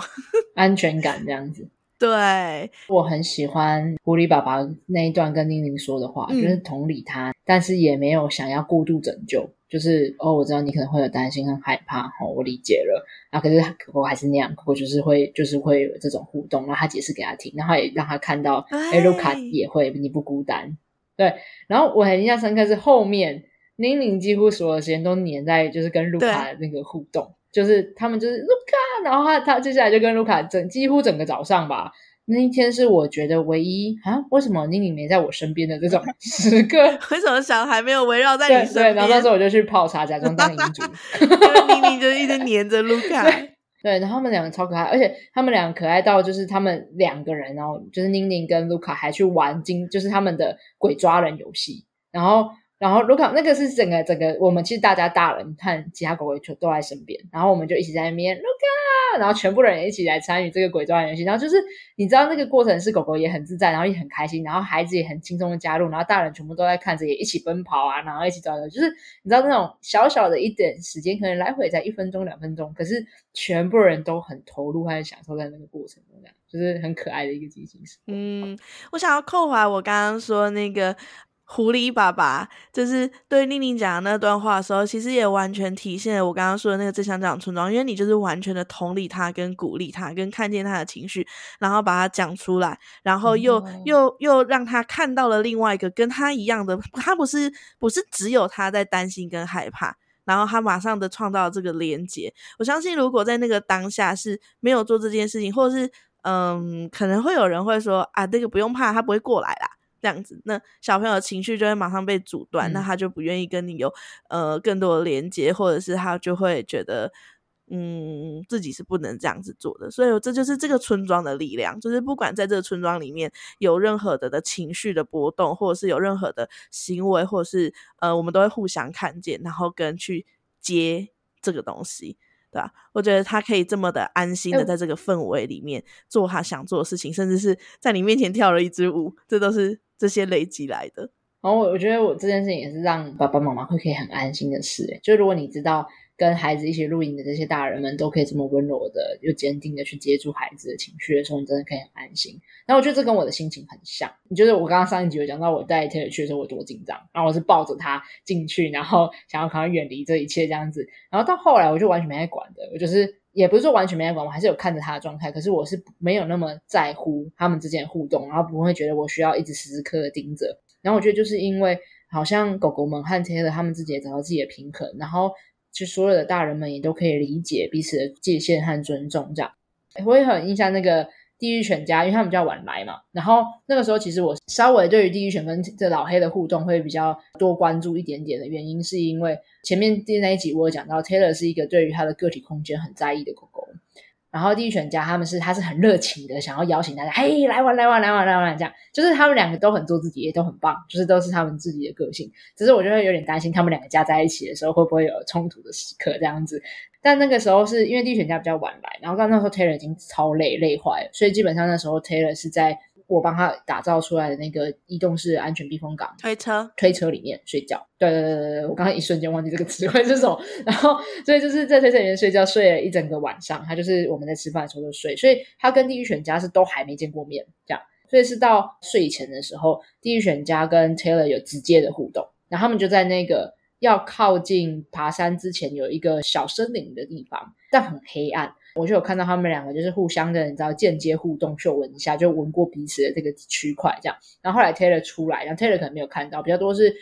安全感这样子。对，我很喜欢狐狸爸爸那一段跟宁宁说的话，就是同理他，但是也没有想要过度拯救，就是我知道你可能会有担心和害怕，我理解了啊，可是可可还是那样，可可就是会有这种互动，然后他解释给他听，然后也让他看到卢卡也会，你不孤单。对，然后我很印象深刻是后面宁宁几乎所有的时间都黏在就是跟卢卡的那个互动，就是他们就是卢卡，然后他接下来就跟卢卡几乎整个早上吧，那一天是我觉得唯一为什么妮妮没在我身边的这种时刻，为什么小孩没有围绕在你身边？对，然后那时候我就去泡茶，假装当领主，妮妮就一直黏着卢卡。对，然后他们两个超可爱，而且他们两个可爱到就是他们两个人，然后就是妮妮跟卢卡还去玩就是他们的鬼抓人游戏，然后卢卡那个是整个我们其实大家大人和其他狗狗都在身边，然后我们就一起在那边卢卡，然后全部人也一起来参与这个鬼抓人游戏，然后就是你知道那个过程是狗狗也很自在，然后也很开心，然后孩子也很轻松的加入，然后大人全部都在看着也一起奔跑啊，然后一起抓人，就是你知道那种小小的一点时间可能来回才1分钟2分钟，可是全部人都很投入和享受在那个过程中，就是很可爱的一个激情时刻。我想要扣回我刚刚说那个狐狸爸爸就是对宁宁讲的那段话的时候，其实也完全体现了我刚刚说的那个正向教养村庄，因为你就是完全的同理他跟鼓励他跟看见他的情绪，然后把他讲出来，然后又让他看到了另外一个跟他一样的，他不是只有他在担心跟害怕，然后他马上的创造这个连结。我相信如果在那个当下是没有做这件事情，或者是可能会有人会说啊，那个不用怕，他不会过来啦这样子，那小朋友的情绪就会马上被阻断，那他就不愿意跟你有更多的连接，或者是他就会觉得自己是不能这样子做的。所以这就是这个村庄的力量，就是不管在这个村庄里面有任何的情绪的波动，或者是有任何的行为，或者是我们都会互相看见，然后跟去接这个东西，对吧？我觉得他可以这么的安心的在这个氛围里面做他想做的事情，甚至是在你面前跳了一支舞，这都是这些累积来的。然后我觉得我这件事情也是让爸爸妈妈会可以很安心的事，就如果你知道跟孩子一起露营的这些大人们都可以这么温柔的又坚定的去接住孩子的情绪的时候，你真的可以很安心。然后我觉得这跟我的心情很像，就是我刚刚上一集有讲到我带 Taylor 去的时候我多紧张，然后我是抱着他进去，然后想要赶快远离这一切这样子，然后到后来我就完全没在管的，我就是也不是说完全没在管，我还是有看着他的状态，可是我是没有那么在乎他们之间的互动，然后不会觉得我需要一直时时刻刻盯着。然后我觉得就是因为好像狗狗们和 Taylor 他们自己也找到自己的平衡，然后就所有的大人们也都可以理解彼此的界限和尊重这样。我也很印象那个地狱犬家，因为他们比较晚来嘛，然后那个时候其实我稍微对于地狱犬跟这老黑的互动会比较多关注一点点的原因，是因为前面那一集我有讲到 Taylor 是一个对于他的个体空间很在意的狗狗，然后地狱犬家他是很热情的想要邀请大家，嘿，来玩来玩来玩来玩这样，就是他们两个都很做自己也都很棒，就是都是他们自己的个性，只是我就会有点担心他们两个加在一起的时候会不会有冲突的时刻这样子。但那个时候是因为地狱犬家比较晚来，然后那时候 Taylor 已经超累坏了，所以基本上那时候 Taylor 是在我帮他打造出来的那个移动式安全避风港推车里面睡觉。对对对对，我刚刚一瞬间忘记这个词汇是什么。然后所以就是在推车里面睡觉，睡了一整个晚上，他就是我们在吃饭的时候就睡，所以他跟地狱犬家是都还没见过面这样，所以是到睡前的时候地狱犬家跟 Taylor 有直接的互动，然后他们就在那个要靠近爬山之前有一个小森林的地方，但很黑暗，我就有看到他们两个就是互相的你知道间接互动，嗅闻一下就闻过彼此的这个区块这样。然后后来 Taylor 出来，然后 Taylor 可能没有看到，比较多是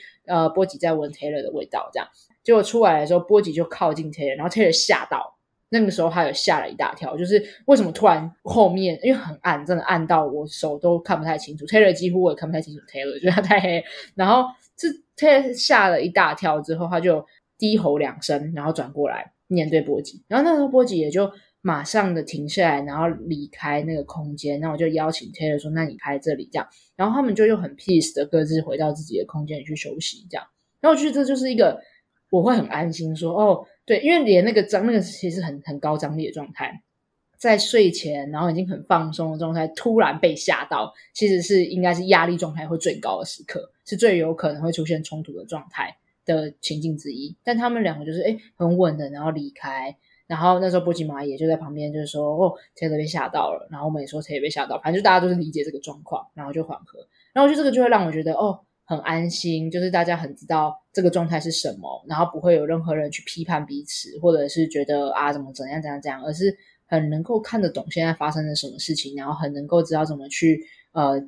波吉在闻 Taylor 的味道这样，结果出来的时候波吉就靠近 Taylor， 然后 Taylor 吓到，那个时候他有吓了一大跳，就是为什么突然后面因为很暗，真的暗到我手都看不太清楚， Taylor 几乎我也看不太清楚 Taylor， 就是他太黑，然后是 Taylor 吓了一大跳之后他就低吼两声，然后转过来面对波吉，然后那时候波吉也就马上的停下来，然后离开那个空间，那我就邀请 Taylor 说那你开这里这样，然后他们就又很 peace 的各自回到自己的空间里去休息这样。然后我觉得这就是一个我会很安心说对，因为连那个其实很高张力的状态，在睡前然后已经很放松的状态突然被吓到，其实是应该是压力状态会最高的时刻，是最有可能会出现冲突的状态，的情境之一，但他们两个就是很稳的然后离开，然后那时候波吉玛也就在旁边就是说Taylor 被吓到了，然后我们也说 Taylor 被吓到，反正就大家都是理解这个状况，然后就缓和，然后就这个就会让我觉得很安心，就是大家很知道这个状态是什么，然后不会有任何人去批判彼此，或者是觉得怎样，而是很能够看得懂现在发生了什么事情，然后很能够知道怎么去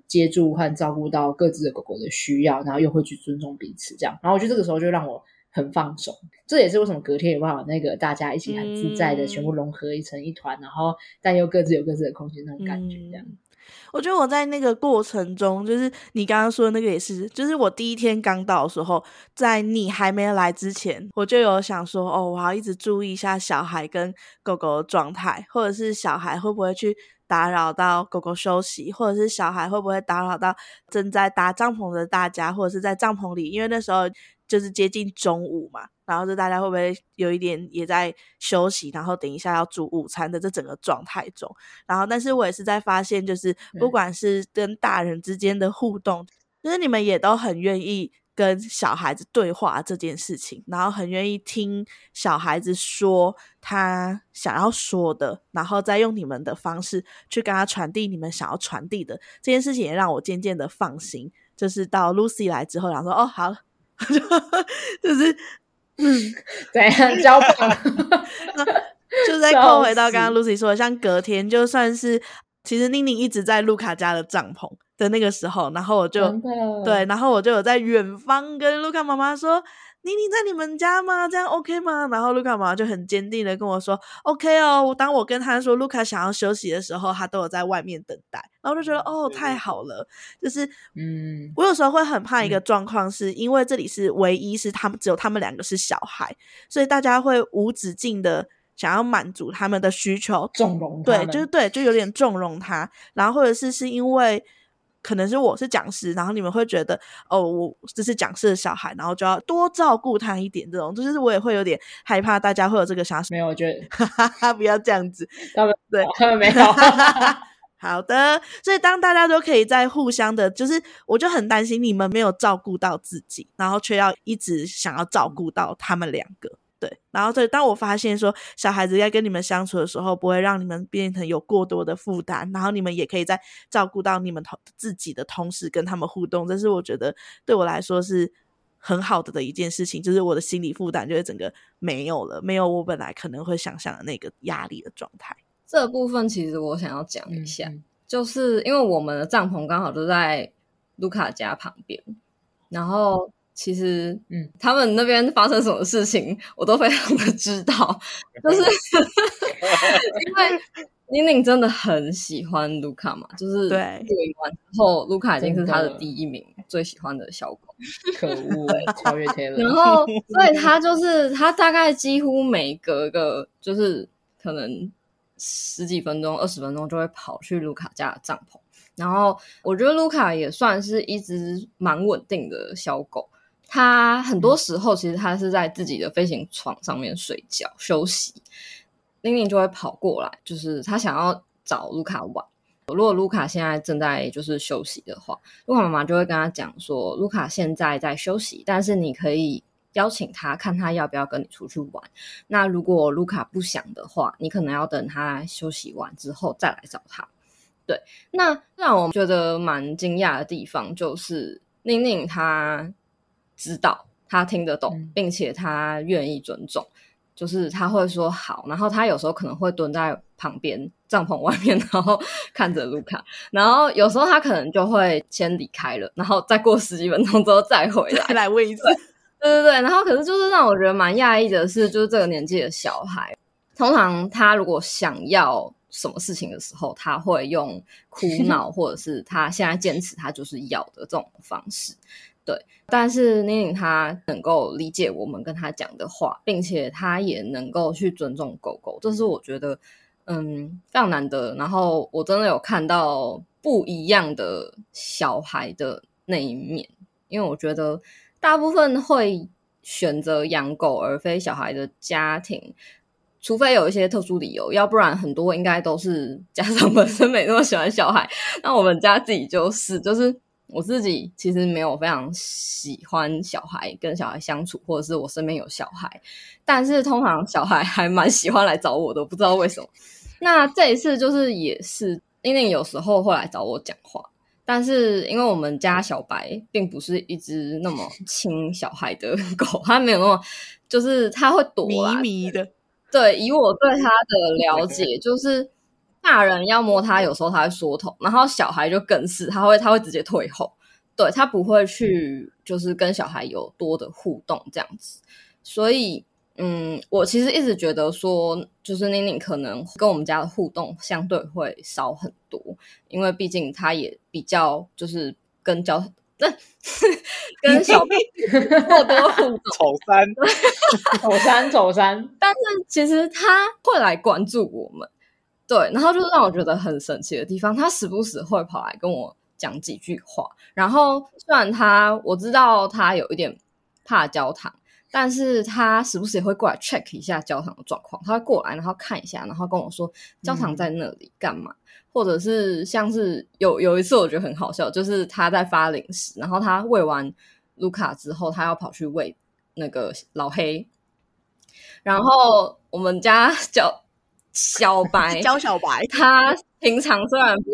接住和照顾到各自的狗狗的需要，然后又会去尊重彼此这样，然后我觉得这个时候就让我很放松，这也是为什么隔天有办法那个大家一起很自在的全部融合成一团，然后但又各自有各自的空间那种感觉这样。我觉得我在那个过程中，就是你刚刚说的那个也是，就是我第一天刚到的时候，在你还没来之前，我就有想说我要一直注意一下小孩跟狗狗的状态，或者是小孩会不会去打扰到狗狗休息，或者是小孩会不会打扰到正在搭帐篷的大家，或者是在帐篷里，因为那时候就是接近中午嘛，然后就大家会不会有一点也在休息，然后等一下要煮午餐的这整个状态中，然后但是我也是在发现，就是不管是跟大人之间的互动，就是你们也都很愿意跟小孩子对话这件事情，然后很愿意听小孩子说他想要说的，然后再用你们的方式去跟他传递你们想要传递的这件事情，也让我渐渐的放心，就是到 Lucy 来之后，然后说好了就是怎样交棒就再扣回到刚刚 Lucy 说的，像隔天就算是其实宁宁一直在路卡家的帐篷的那个时候，然后我就对，然后我就有在远方跟路卡妈妈说宁宁在你们家吗？这样 OK 吗？然后路卡妈妈就很坚定的跟我说 OK 哦，当我跟他说路卡想要休息的时候，他都有在外面等待，然后就觉得太好了。就是我有时候会很怕一个状况是，因为这里是唯一是只有他们两个是小孩，所以大家会无止境的想要满足他们的需求，纵容他们，就有点纵容他，然后或者是因为可能是我是讲师，然后你们会觉得我这是讲师的小孩，然后就要多照顾他一点，这种就是我也会有点害怕大家会有这个想法。没有，我觉得不要这样子，他们没有好的，所以当大家都可以在互相的，就是我就很担心你们没有照顾到自己，然后却要一直想要照顾到他们两个。对，然后当我发现说小孩子在跟你们相处的时候，不会让你们变成有过多的负担，然后你们也可以在照顾到你们自己的同时跟他们互动，这是我觉得对我来说是很好的一件事情，就是我的心理负担就会整个没有了，没有我本来可能会想象的那个压力的状态。这部分其实我想要讲一下，就是因为我们的帐篷刚好就在卢卡家旁边，然后其实他们那边发生什么事情我都非常的知道，就是因为宁宁真的很喜欢卢卡嘛，就是对完之后卢卡已经是他的第一名最喜欢的小狗，可恶超越天了。然后所以他就是他大概几乎每隔个就是可能十几分钟20分钟就会跑去卢卡家的帐篷，然后我觉得卢卡也算是一只蛮稳定的小狗，他很多时候其实他是在自己的飞行床上面睡觉休息，宁宁就会跑过来，就是他想要找卢卡玩。如果卢卡现在正在就是休息的话，卢卡妈妈就会跟他讲说卢卡现在在休息，但是你可以邀请他看他要不要跟你出去玩，那如果卢卡不想的话，你可能要等他休息完之后再来找他。对，那让我觉得蛮惊讶的地方就是宁宁他知道他听得懂，并且他愿意尊重，就是他会说好，然后他有时候可能会蹲在旁边帐篷外面，然后看着卢卡，然后有时候他可能就会先离开了，然后再过十几分钟之后再回来来喂一次。对，然后可是就是让我觉得蛮讶异的是，就是这个年纪的小孩通常他如果想要什么事情的时候，他会用哭闹或者是他现在坚持他就是要的这种方式。对，但是宁宁他能够理解我们跟他讲的话，并且他也能够去尊重狗狗，这是我觉得非常难得，然后我真的有看到不一样的小孩的那一面，因为我觉得大部分会选择养狗而非小孩的家庭，除非有一些特殊理由，要不然很多应该都是家长本身没那么喜欢小孩，那我们家自己就是我自己其实没有非常喜欢小孩，跟小孩相处，或者是我身边有小孩，但是通常小孩还蛮喜欢来找我的，我不知道为什么。那这一次就是也是因为有时候会来找我讲话，但是因为我们家小白并不是一只那么亲小孩的狗，它没有那么就是它会躲啦，迷迷的。对，以我对它的了解就是大人要摸它有时候它会缩头，然后小孩就更是它会直接退后，对，它不会去就是跟小孩有多的互动这样子。所以我其实一直觉得说就是宁宁可能跟我们家的互动相对会少很多，因为毕竟她也比较就是跟小白过多互动，丑三但是其实她会来关注我们，对，然后就是让我觉得很神奇的地方，他时不时会跑来跟我讲几句话，然后虽然我知道他有一点怕焦糖，但是他时不时也会过来 check 一下焦糖的状况，他会过来然后看一下，然后跟我说焦糖在那里干嘛，或者是像是有一次我觉得很好笑，就是他在发零食，然后他喂完卢卡之后他要跑去喂那个老黑，然后我们家小白他平常虽然不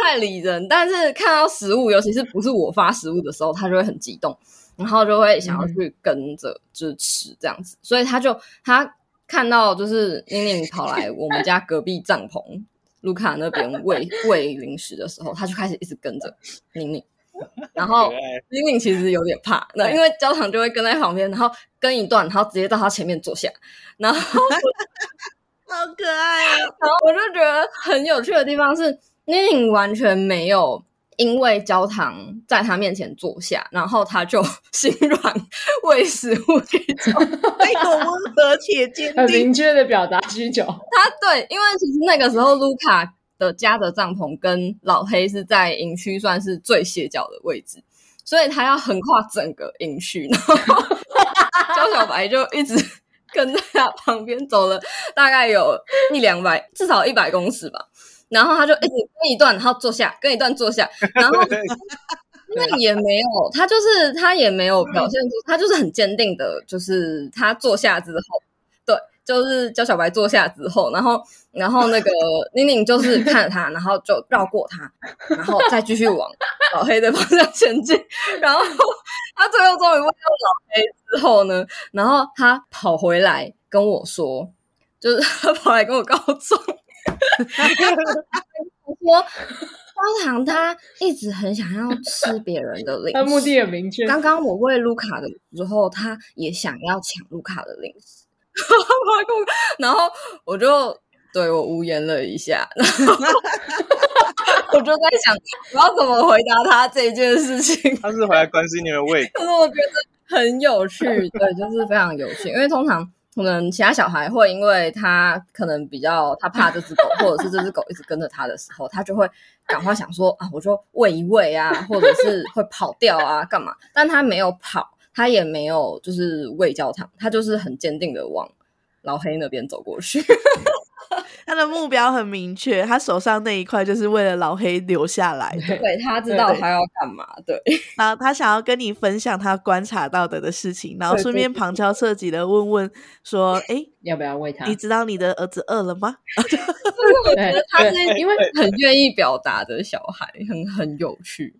太理人，但是看到食物，尤其是不是我发食物的时候，他就会很激动，然后就会想要去跟着就是吃这样子，所以他看到就是宁宁跑来我们家隔壁帐篷卢卡那边喂零食的时候，他就开始一直跟着宁宁，然后玲玲其实有点怕，那因为焦糖就会跟在旁边，然后跟一段，然后直接到他前面坐下，然后好可爱啊！然后我就觉得很有趣的地方是，玲玲完全没有因为焦糖在他面前坐下，然后他就心软喂食物给焦糖，没有温和且坚定，很明确的表达需求。他对，因为其实那个时候卢卡的家的帐篷跟老黑是在营区算是最斜角的位置，所以他要横跨整个营区，然后焦小白就一直跟在他旁边走了大概有至少100公尺吧，然后他就一直跟一段然后坐下，跟一段坐下，然后那也没有，他也没有表现出，他就是很坚定的，就是他坐下之后，对，就是焦小白坐下之后，然后那个宁宁就是看着他，然后就绕过他，然后再继续往老黑的方向前进，然后他最后终于喂到老黑之后呢，然后他跑回来跟我说，就是他跑来跟我告状，我说焦糖他一直很想要吃别人的零食，他目的也明确，刚刚我喂卢卡的时候他也想要抢卢卡的零食然后我就对我无言了一下，然后我就在想我要怎么回答他这件事情。他是回来关心你的胃口，可是我觉得很有趣，对，就是非常有趣，因为通常可能其他小孩会因为他可能比较他怕这只狗，或者是这只狗一直跟着他的时候，他就会赶快想说啊，我就喂一喂啊，或者是会跑掉啊干嘛，但他没有跑，他也没有就是喂焦糖，他就是很坚定的往老黑那边走过去他的目标很明确，他手上那一块就是为了老黑留下来的，对，他知道他要干嘛， 对，然后他想要跟你分享他观察到的事情，然后顺便旁敲侧击的问说哎，要不要喂他，你知道你的儿子饿了吗我觉得他是因为很愿意表达的小孩，很有趣。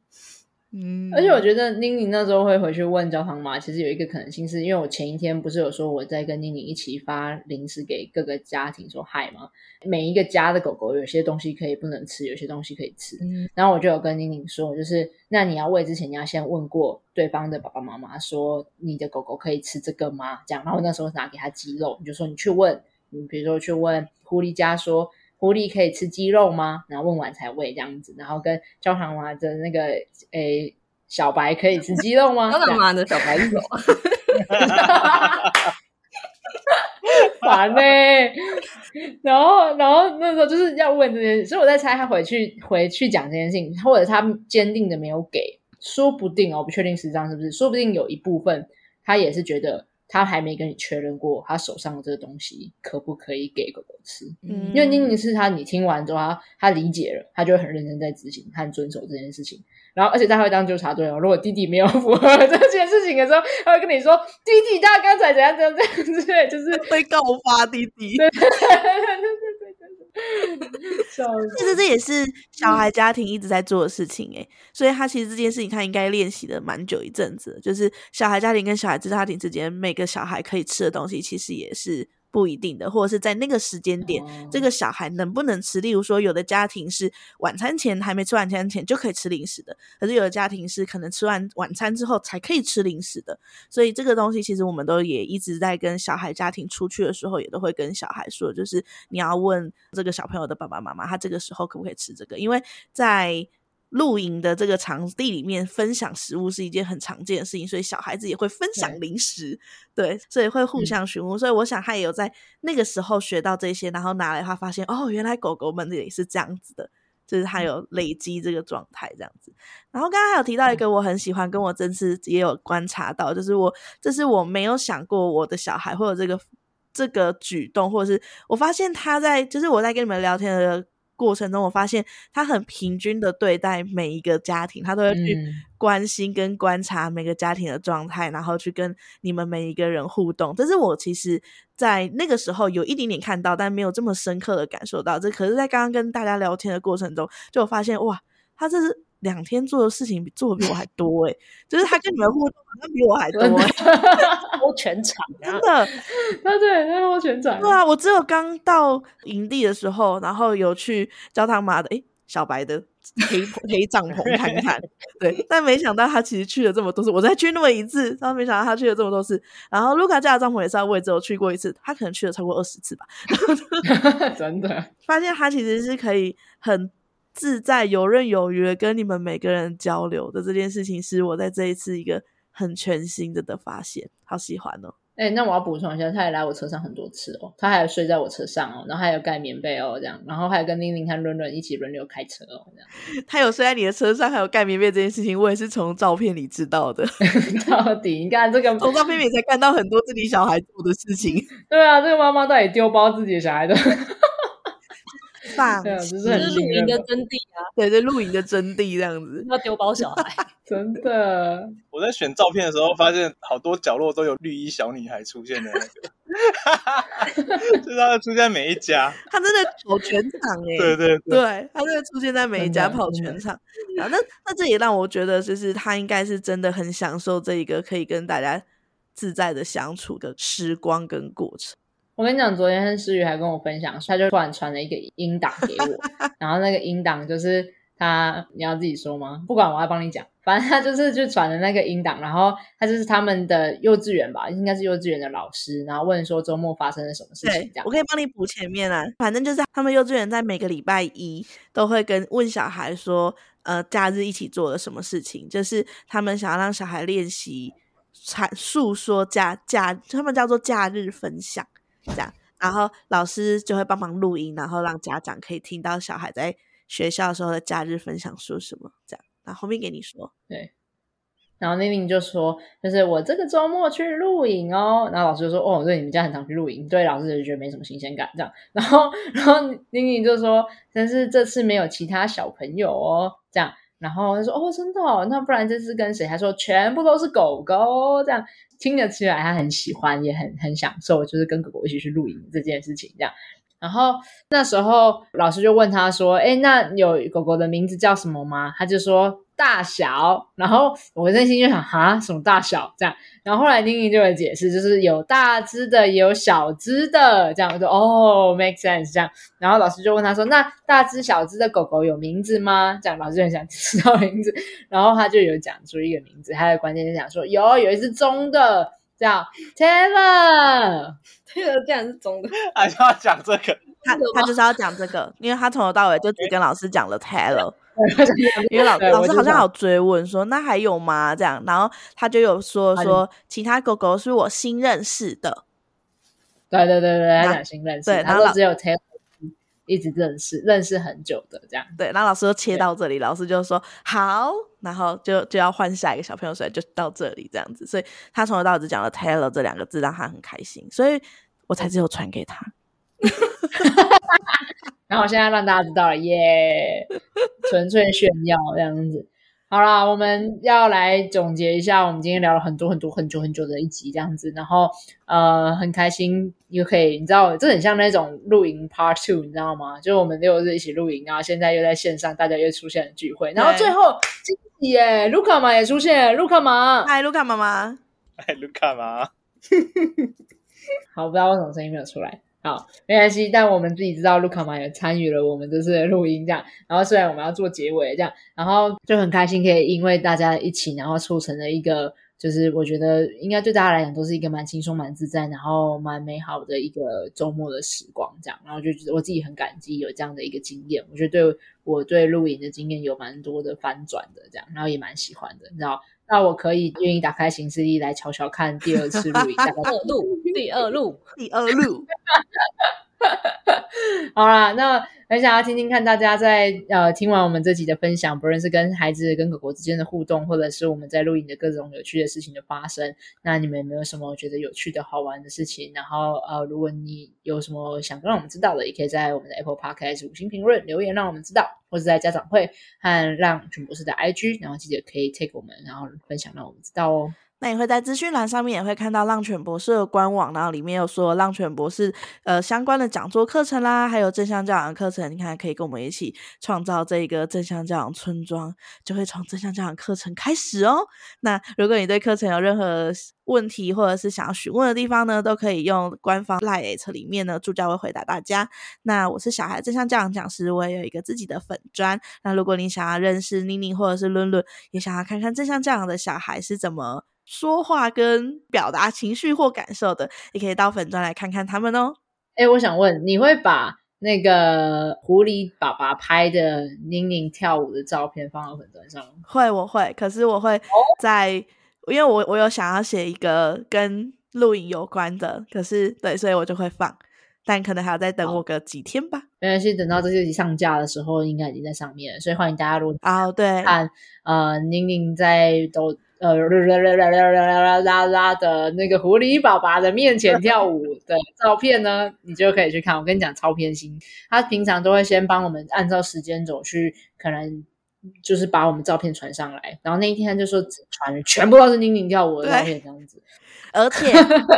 而且我觉得宁宁那时候会回去问焦糖妈，其实有一个可能性是因为我前一天不是有说我在跟宁宁一起发零食给各个家庭说嗨吗，每一个家的狗狗有些东西可以不能吃，有些东西可以吃，然后我就有跟宁宁说，就是那你要喂之前你要先问过对方的爸爸妈妈说你的狗狗可以吃这个吗，这样，然后那时候拿给他鸡肉，你就说你去问，你比如说去问狐狸家说狐狸可以吃鸡肉吗？然后问完才喂这样子，然后跟焦糖妈的那个小白可以吃鸡肉吗？焦糖妈的小白是什么？烦欸！然后那时候就是要问这件事，所以我在猜他回去讲这件事情，或者他坚定的没有给，说不定哦，我不确定实际上是不是，说不定有一部分他也是觉得他还没跟你确认过他手上的这个东西可不可以给狗狗吃。嗯，因为因为是他你听完之后他理解了，他就会很认真在执行和遵守这件事情。然后而且他会当纠察队哦，如果弟弟没有符合这件事情的时候，他会跟你说弟弟他刚才怎样怎样怎样之类，就是被告发弟弟。对对对对对对，其实这也是小孩家庭一直在做的事情诶，所以他其实这件事情他应该练习的蛮久一阵子，就是小孩家庭跟小孩家庭之间每个小孩可以吃的东西其实也是不一定的，或者是在那个时间点这个小孩能不能吃。例如说有的家庭是晚餐前还没吃晚餐前就可以吃零食的，可是有的家庭是可能吃完晚餐之后才可以吃零食的，所以这个东西其实我们都也一直在跟小孩家庭出去的时候也都会跟小孩说，就是你要问这个小朋友的爸爸妈妈他这个时候可不可以吃这个，因为在露营的这个场地里面分享食物是一件很常见的事情，所以小孩子也会分享零食。 对，所以会互相询问，所以我想他也有在那个时候学到这些，然后拿来他发现哦原来狗狗们也是这样子的，就是他有累积这个状态这样子。然后刚刚还有提到一个我很喜欢跟我这次也有观察到，就是这是我没有想过我的小孩会有这个举动，或者是我发现他在就是我在跟你们聊天的过程中我发现他很平均的对待每一个家庭，他都会去关心跟观察每个家庭的状态，然后去跟你们每一个人互动。但是我其实在那个时候有一点点看到但没有这么深刻的感受到这，可是在刚刚跟大家聊天的过程中就发现哇他这是2天做的事情做比我还多欸，就是他跟你们互动好像比我还多欸，摸全场真的对他摸全场。对啊，我只有刚到营地的时候然后有去教他妈的小白的黑帐篷看看对，但没想到他其实去了这么多次，我再去那么一次，然后没想到他去了这么多次。然后 Luca 家的帐篷也是我也只有去过一次，他可能去了超过20次吧真的发现他其实是可以很自在游刃有余跟你们每个人交流的，这件事情是我在这一次一个很全新的发现，好喜欢哦。那我要补充一下，他也来我车上很多次哦，他还有睡在我车上哦，然后还有盖棉被哦这样，然后还有跟玲玲和润润一起轮流开车哦这样。他有睡在你的车上还有盖棉被这件事情我也是从照片里知道的到底你看这个从照片里才看到很多自己小孩做的事情对啊，这个妈妈到底丢包自己的小孩的对啊，就是露营的真谛啊！对，这露营的真谛这样子，要丢包小孩，真的。我在选照片的时候，发现好多角落都有绿衣小女孩出现的那个，就是她出现在每一家，她真的跑全场欸对，她真的出现在每一家跑全场。那这也让我觉得，就是她应该是真的很享受这一个可以跟大家自在的相处的时光跟过程。我跟你讲，昨天诗雨还跟我分享，他就突然传了一个音档给我然后那个音档就是他，你要自己说吗？不管，我要帮你讲。反正他就是去传的那个音档，然后他就是他们的幼稚园吧，应该是幼稚园的老师，然后问说周末发生了什么事情。对，我可以帮你补前面啊。反正就是他们幼稚园在每个礼拜一都会问小孩说假日一起做了什么事情，就是他们想要让小孩练习阐述说他们叫做假日分享这样，然后老师就会帮忙录音，然后让家长可以听到小孩在学校的时候的假日分享说什么这样。然后后面给你说。对，然后玲玲就说就是我这个周末去露营哦，然后老师就说哦对，你们家很常去露营。对，老师就觉得没什么新鲜感这样，然后玲玲就说但是这次没有其他小朋友哦这样，然后就说哦真的哦，那不然这次跟谁？他说全部都是狗狗这样。听得起来他很喜欢也很享受就是跟狗狗一起去露营这件事情这样。然后那时候老师就问他说那有狗狗的名字叫什么吗？他就说大小。然后我内心就想哈什么大小这样，然后后来丁丁就有解释，就是有大只的也有小只的这样。我说哦 make sense 这样。然后老师就问他说那大只小只的狗狗有名字吗？这样老师就很想知道名字，然后他就有讲出一个名字，他的关键是讲说有一只中的叫 Taylor 这样是中的，还是要讲这个？他就是要讲这个，因为他从头到尾就只跟老师讲了 Taylor 因为老师好像有追问说那还有吗这样，然后他就有说其他狗狗是我新认识的。对，他讲新认识，然后只有 Taylor 一直认识很久的这样。对，然后老师就切到这里，老师就说好，然后就要换下一个小朋友，所以就到这里这样子。所以他从头到尾只讲了 Taylor 这两个字，让他很开心，所以我才只有传给他。然后我现在让大家知道了耶，纯粹炫耀这样子。好啦，我们要来总结一下，我们今天聊了很久的一集这样子，然后很开心又可以，你知道这很像那种露营 part 2 你知道吗，就是我们六日一起露营，然后现在又在线上大家又出现了聚会，然后最后惊喜耶， Luca 妈也出现， Luca 妈嗨， Luca 妈妈嗨， Luca 妈好，不知道为什么声音没有出来，好没关系，但我们自己知道 Luca 妈也参与了我们这次的录音这样，然后虽然我们要做结尾这样，然后就很开心可以因为大家一起，然后促成了一个就是我觉得应该对大家来讲都是一个蛮轻松蛮自在然后蛮美好的一个周末的时光这样，然后就我自己很感激有这样的一个经验，我觉得对我对录影的经验有蛮多的翻转的这样，然后也蛮喜欢的你知道，那我可以愿意打开行事历来瞧瞧看第二次录影第二路好啦，那很想要听听看大家在听完我们这集的分享，不论是跟孩子跟狗狗之间的互动，或者是我们在录影的各种有趣的事情的发生，那你们有没有什么觉得有趣的好玩的事情，然后如果你有什么想让我们知道的，也可以在我们的 Apple Podcast 5星评论留言让我们知道，或是在家长会和让全博士的 IG， 然后记得可以 take 我们然后分享让我们知道哦。那也会在资讯栏上面也会看到浪犬博士的官网，然后里面有说浪犬博士相关的讲座课程啦，还有正向教养的课程，你看可以跟我们一起创造这个正向教养村庄，就会从正向教养课程开始哦。那如果你对课程有任何问题或者是想要询问的地方呢，都可以用官方 LINE@ 里面呢助教会回答大家。那我是小孩正向教养讲师，我也有一个自己的粉专，那如果你想要认识妮妮或者是伦伦，也想要看看正向教养的小孩是怎么说话跟表达情绪或感受的，也可以到粉专来看看他们哦。我想问，你会把那个狐狸爸爸拍的妮妮跳舞的照片放到粉专上吗？会，我会，可是我会在因为我有想要写一个跟录影有关的，可是对，所以我就会放，但可能还要再等我个几天吧。没关系，等到这集上架的时候应该已经在上面了，所以欢迎大家如果对看宁宁在都的那个狐狸爸爸的面前跳舞的照片呢，你就可以去看。我跟你讲超偏心，他平常都会先帮我们按照时间轴去可能就是把我们照片传上来，然后那一天他就说只传全部都是宁宁跳舞的照片这样子，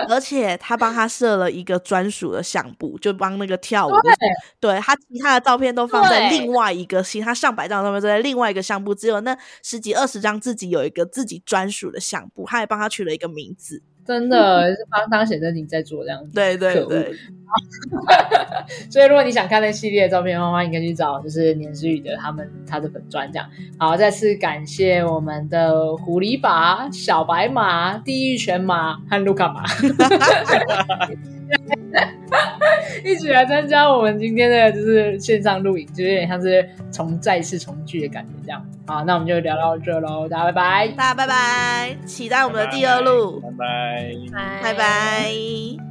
而且他帮他设了一个专属的相簿，就帮那个跳舞的，对，他其他的照片都放在另外一个，其他上百张照片都在另外一个相簿，只有那十几二十张自己有一个自己专属的相簿，他也帮他取了一个名字，真的是当显真你在做这样子，对对对所以如果你想看那系列的照片的话，欢迎跟去找就是年之语的他的本专这样。好，再次感谢我们的狐狸爸、小白马、地狱犬马和卢卡马一起来参加我们今天的就是线上录影，就有点像是再一次重聚的感觉这样。好，那我们就聊到这咯，大家拜拜，期待我们的第二路，拜拜。